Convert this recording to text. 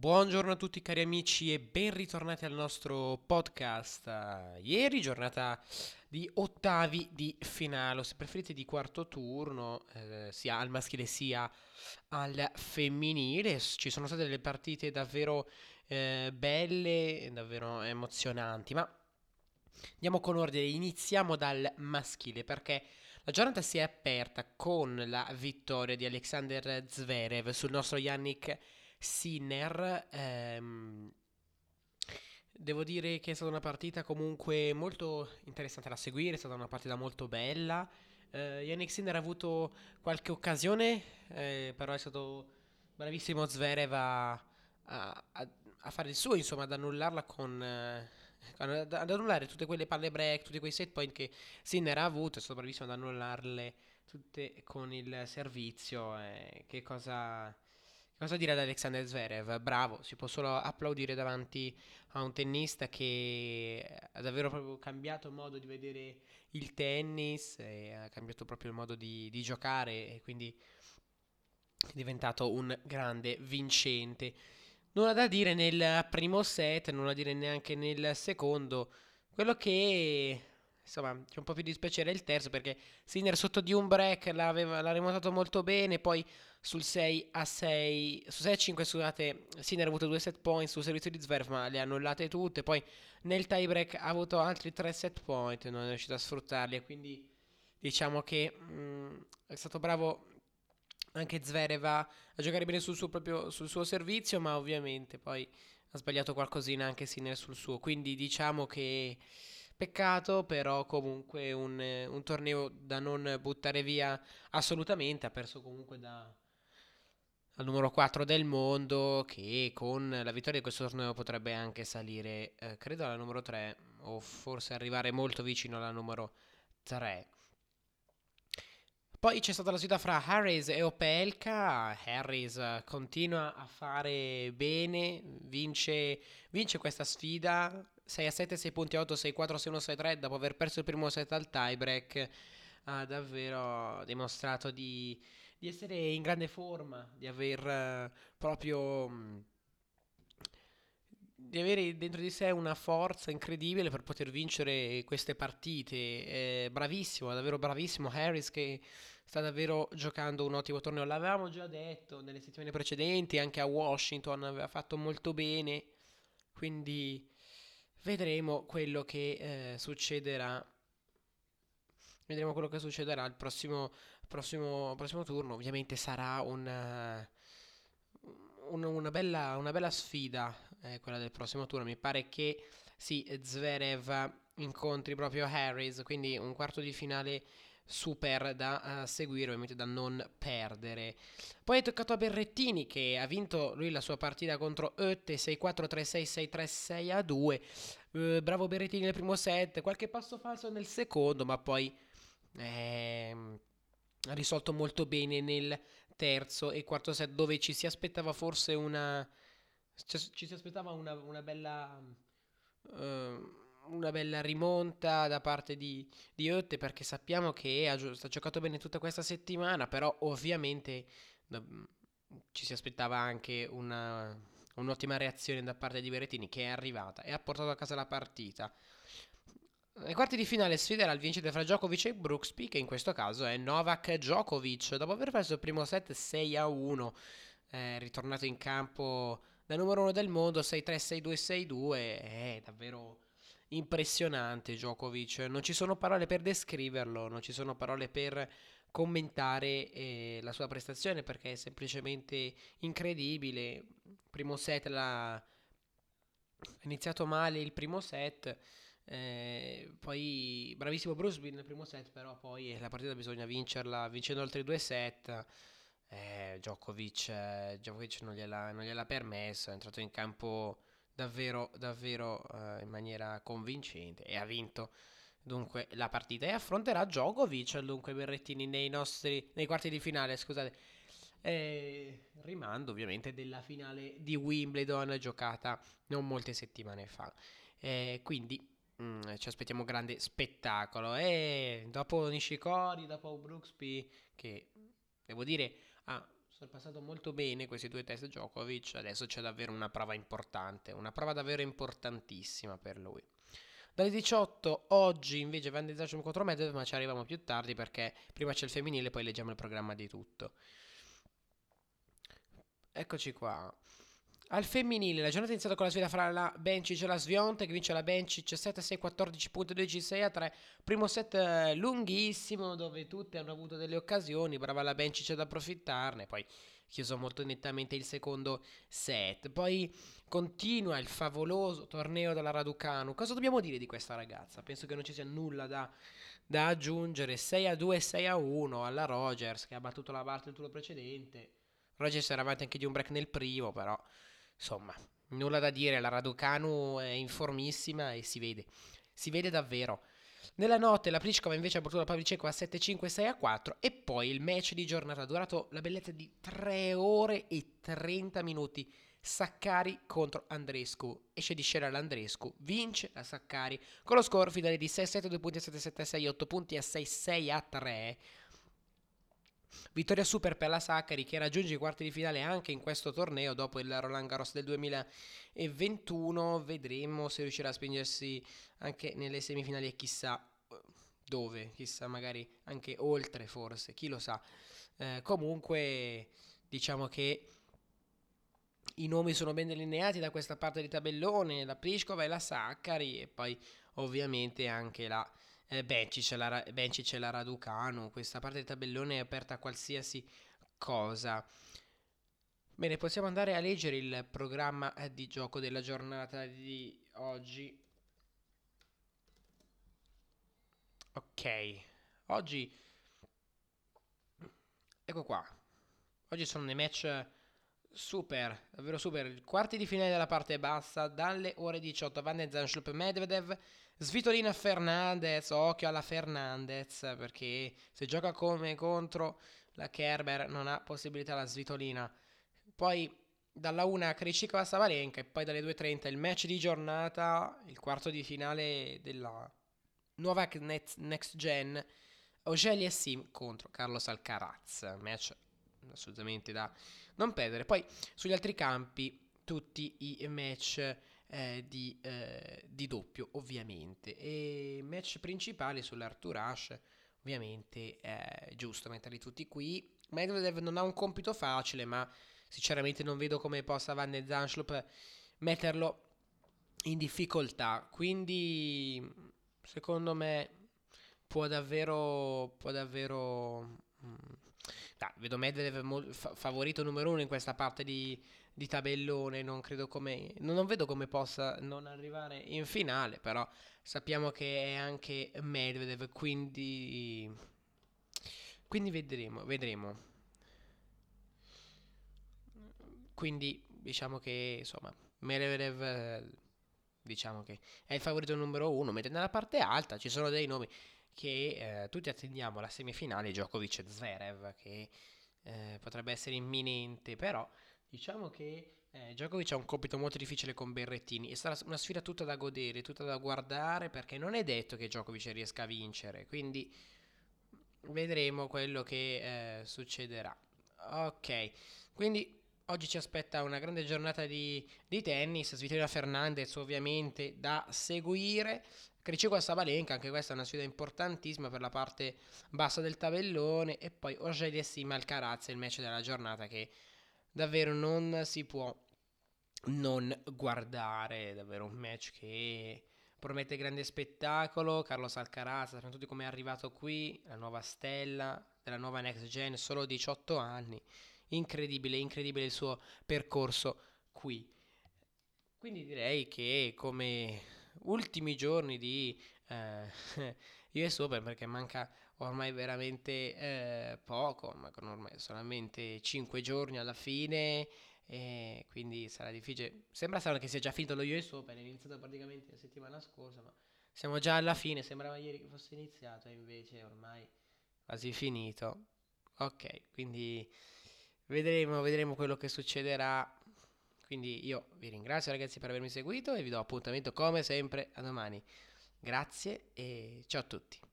Buongiorno a tutti cari amici e ben ritornati al nostro podcast. Ieri giornata di ottavi di finale, o se preferite di quarto turno, sia al maschile sia al femminile. Ci sono state delle partite davvero belle, davvero emozionanti, ma andiamo con ordine, iniziamo dal maschile perché la giornata si è aperta con la vittoria di Alexander Zverev sul nostro Jannik Sinner. Devo dire che è stata una partita comunque molto interessante da seguire, è stata una partita molto bella. Jannik Sinner ha avuto qualche occasione, però è stato bravissimo Zverev a fare il suo, insomma, ad annullarla ad annullare tutte quelle palle break, tutti quei set point che Sinner ha avuto. È stato bravissimo ad annullarle tutte con il servizio. Cosa dire ad Alexander Zverev? Bravo, si può solo applaudire davanti a un tennista che ha davvero proprio cambiato modo di vedere il tennis, e ha cambiato proprio il modo di giocare, e quindi è diventato un grande vincente. Nulla da dire nel primo set, nulla da dire neanche nel secondo. Quello che, insomma, c'è un po' più di dispiacere il terzo, perché Sinner sotto di un break l'ha rimontato molto bene, poi sul 6-6, su 6-5, scusate, Sinner ha avuto 2 set point sul servizio di Zverev, ma le ha annullate tutte. Poi nel tie break ha avuto altri 3 set point, non è riuscito a sfruttarli, quindi diciamo che è stato bravo anche Zverev a giocare bene sul suo servizio, ma ovviamente poi ha sbagliato qualcosina anche Sinner sul suo, quindi diciamo che peccato, però comunque un torneo da non buttare via assolutamente. Ha perso comunque al numero 4 del mondo, che con la vittoria di questo torneo potrebbe anche salire, credo, alla numero 3, o forse arrivare molto vicino alla numero 3. Poi c'è stata la sfida fra Harris e Opelka. Harris continua a fare bene, vince questa sfida 6-7, 6.8, 6-4, 6-1, 6-3, dopo aver perso il primo set al tiebreak. Ha davvero dimostrato di essere in grande forma, di avere dentro di sé una forza incredibile per poter vincere queste partite. Bravissimo, davvero bravissimo Harris, che sta davvero giocando un ottimo torneo. L'avevamo già detto nelle settimane precedenti, anche a Washington aveva fatto molto bene, quindi vedremo quello che succederà. Vedremo quello che succederà al prossimo turno. Ovviamente sarà una bella sfida, quella del prossimo turno. Mi pare che Zverev incontri proprio Harris, quindi un quarto di finale super da seguire, ovviamente da non perdere. Poi è toccato a Berrettini, che ha vinto lui la sua partita contro Otte 6-4, 3-6, 6-3, 6-2. Bravo Berrettini nel primo set, qualche passo falso nel secondo, ma poi ha risolto molto bene nel terzo e quarto set, dove ci si aspettava forse una bella una bella rimonta da parte di Otte, perché sappiamo che sta giocato bene tutta questa settimana, però ovviamente ci si aspettava anche un'ottima reazione da parte di Berrettini, che è arrivata e ha portato a casa la partita. Nei quarti di finale sfiderà il vincente fra Djokovic e Brooksby, che in questo caso è Novak Djokovic. Dopo aver perso il primo set 6-1, è ritornato in campo da numero 1 del mondo 6-3, 6-2, 6-2. È davvero impressionante Djokovic, non ci sono parole per descriverlo, non ci sono parole per commentare la sua prestazione, perché è semplicemente incredibile. Primo set l'ha iniziato male il primo set, poi bravissimo Brooksby nel primo set, però poi la partita bisogna vincerla vincendo altri 2 set. Djokovic non gliel'ha permesso, è entrato in campo davvero in maniera convincente e ha vinto dunque la partita, e affronterà Djokovic dunque Berrettini nei quarti di finale, scusate, rimando ovviamente della finale di Wimbledon giocata non molte settimane fa, quindi ci aspettiamo grande spettacolo. E dopo Nishikori, dopo Brooksby, che devo dire sono passato molto bene questi due test Djokovic, adesso c'è davvero una prova importante, una prova davvero importantissima per lui. Dalle 18 oggi invece Van de Zandschulp contro Medvedev, ma ci arriviamo più tardi perché prima c'è il femminile, poi leggiamo il programma di tutto. Eccoci qua. Al femminile, la giornata è iniziata con la sfida fra la Bencic e la Sviontek, vince la Bencic 7-6, 14.2, 6-3, primo set lunghissimo dove tutte hanno avuto delle occasioni, brava la Bencic ad approfittarne, poi chiuso molto nettamente il secondo set. Poi continua il favoloso torneo della Raducanu. Cosa dobbiamo dire di questa ragazza? Penso che non ci sia nulla da aggiungere, 6-2, 6-1 alla Rogers che ha battuto la Bartel nel turno precedente. Rogers era avanti anche di un break nel primo, però insomma, nulla da dire, la Raducanu è in formissima e si vede davvero. Nella notte la Pliskova invece ha battuto la Pavlyuchenkova a 7-5, 6-4 e poi il match di giornata ha durato la bellezza di 3 ore e 30 minuti. Sakkari contro Andrescu, esce di scena l'Andrescu, vince la Sakkari con lo score finale di 6-7, 2 punti a 7-7, 6, 8 punti a 6, 6 a 3. Vittoria super per la Sakkari che raggiunge i quarti di finale anche in questo torneo dopo il Roland Garros del 2021. Vedremo se riuscirà a spingersi anche nelle semifinali e chissà dove, chissà magari anche oltre forse, chi lo sa. Comunque diciamo che i nomi sono ben delineati da questa parte di tabellone, la Pliskova e la Sakkari e poi ovviamente anche la Bencic e la Raducanu. Questa parte del tabellone è aperta a qualsiasi cosa. Bene, possiamo andare a leggere il programma di gioco della giornata di oggi. Ok, oggi ecco qua, oggi sono dei match super, davvero super. Il quarti di finale della parte bassa dalle ore 18, Van de Zandschulp Medvedev, Svitolina Fernandez, occhio alla Fernandez perché se gioca come contro la Kerber non ha possibilità la Svitolina. Poi dalla 1 Krejcikova Sabalenka e poi dalle 2.30 il match di giornata, il quarto di finale della nuova Next Gen, Auger Aliassime contro Carlos Alcaraz, match assolutamente da non perdere. Poi sugli altri campi tutti i match di doppio ovviamente e match principale sull'Arthur Ashe ovviamente giusto metterli tutti qui. Medvedev non ha un compito facile, ma sinceramente non vedo come possa Van de Zandschulp metterlo in difficoltà, quindi secondo me può davvero vedo Medvedev favorito numero 1 in questa parte di tabellone, non vedo come possa non arrivare in finale, però sappiamo che è anche Medvedev, quindi vedremo. Quindi diciamo che insomma Medvedev diciamo che è il favorito numero 1, mentre nella parte alta ci sono dei nomi che tutti attendiamo alla semifinale Djokovic e Zverev che potrebbe essere imminente, però diciamo che Djokovic ha un compito molto difficile con Berrettini e sarà una sfida tutta da godere, tutta da guardare, perché non è detto che Djokovic riesca a vincere, quindi vedremo quello che succederà. Ok, quindi oggi ci aspetta una grande giornata di tennis, Svitolina Fernandez ovviamente da seguire, Krejcikova Sabalenka, anche questa è una sfida importantissima per la parte bassa del tabellone, e poi Auger Aliassime Alcaraz, il match della giornata che davvero non si può non guardare, è davvero un match che promette grande spettacolo. Carlos Alcaraz, sappiamo tutti come è arrivato qui, la nuova stella della nuova Next Gen, solo 18 anni, incredibile il suo percorso qui. Quindi direi che come ultimi giorni di US Open, perché manca ormai veramente poco, mancano ormai solamente 5 giorni alla fine, e quindi sarà difficile. Sembra strano che sia già finito lo US Open, è iniziato praticamente la settimana scorsa, ma siamo già alla fine, sembrava ieri che fosse iniziato e invece ormai quasi finito. Ok, quindi vedremo quello che succederà. Quindi io vi ringrazio ragazzi per avermi seguito e vi do appuntamento come sempre a domani. Grazie e ciao a tutti.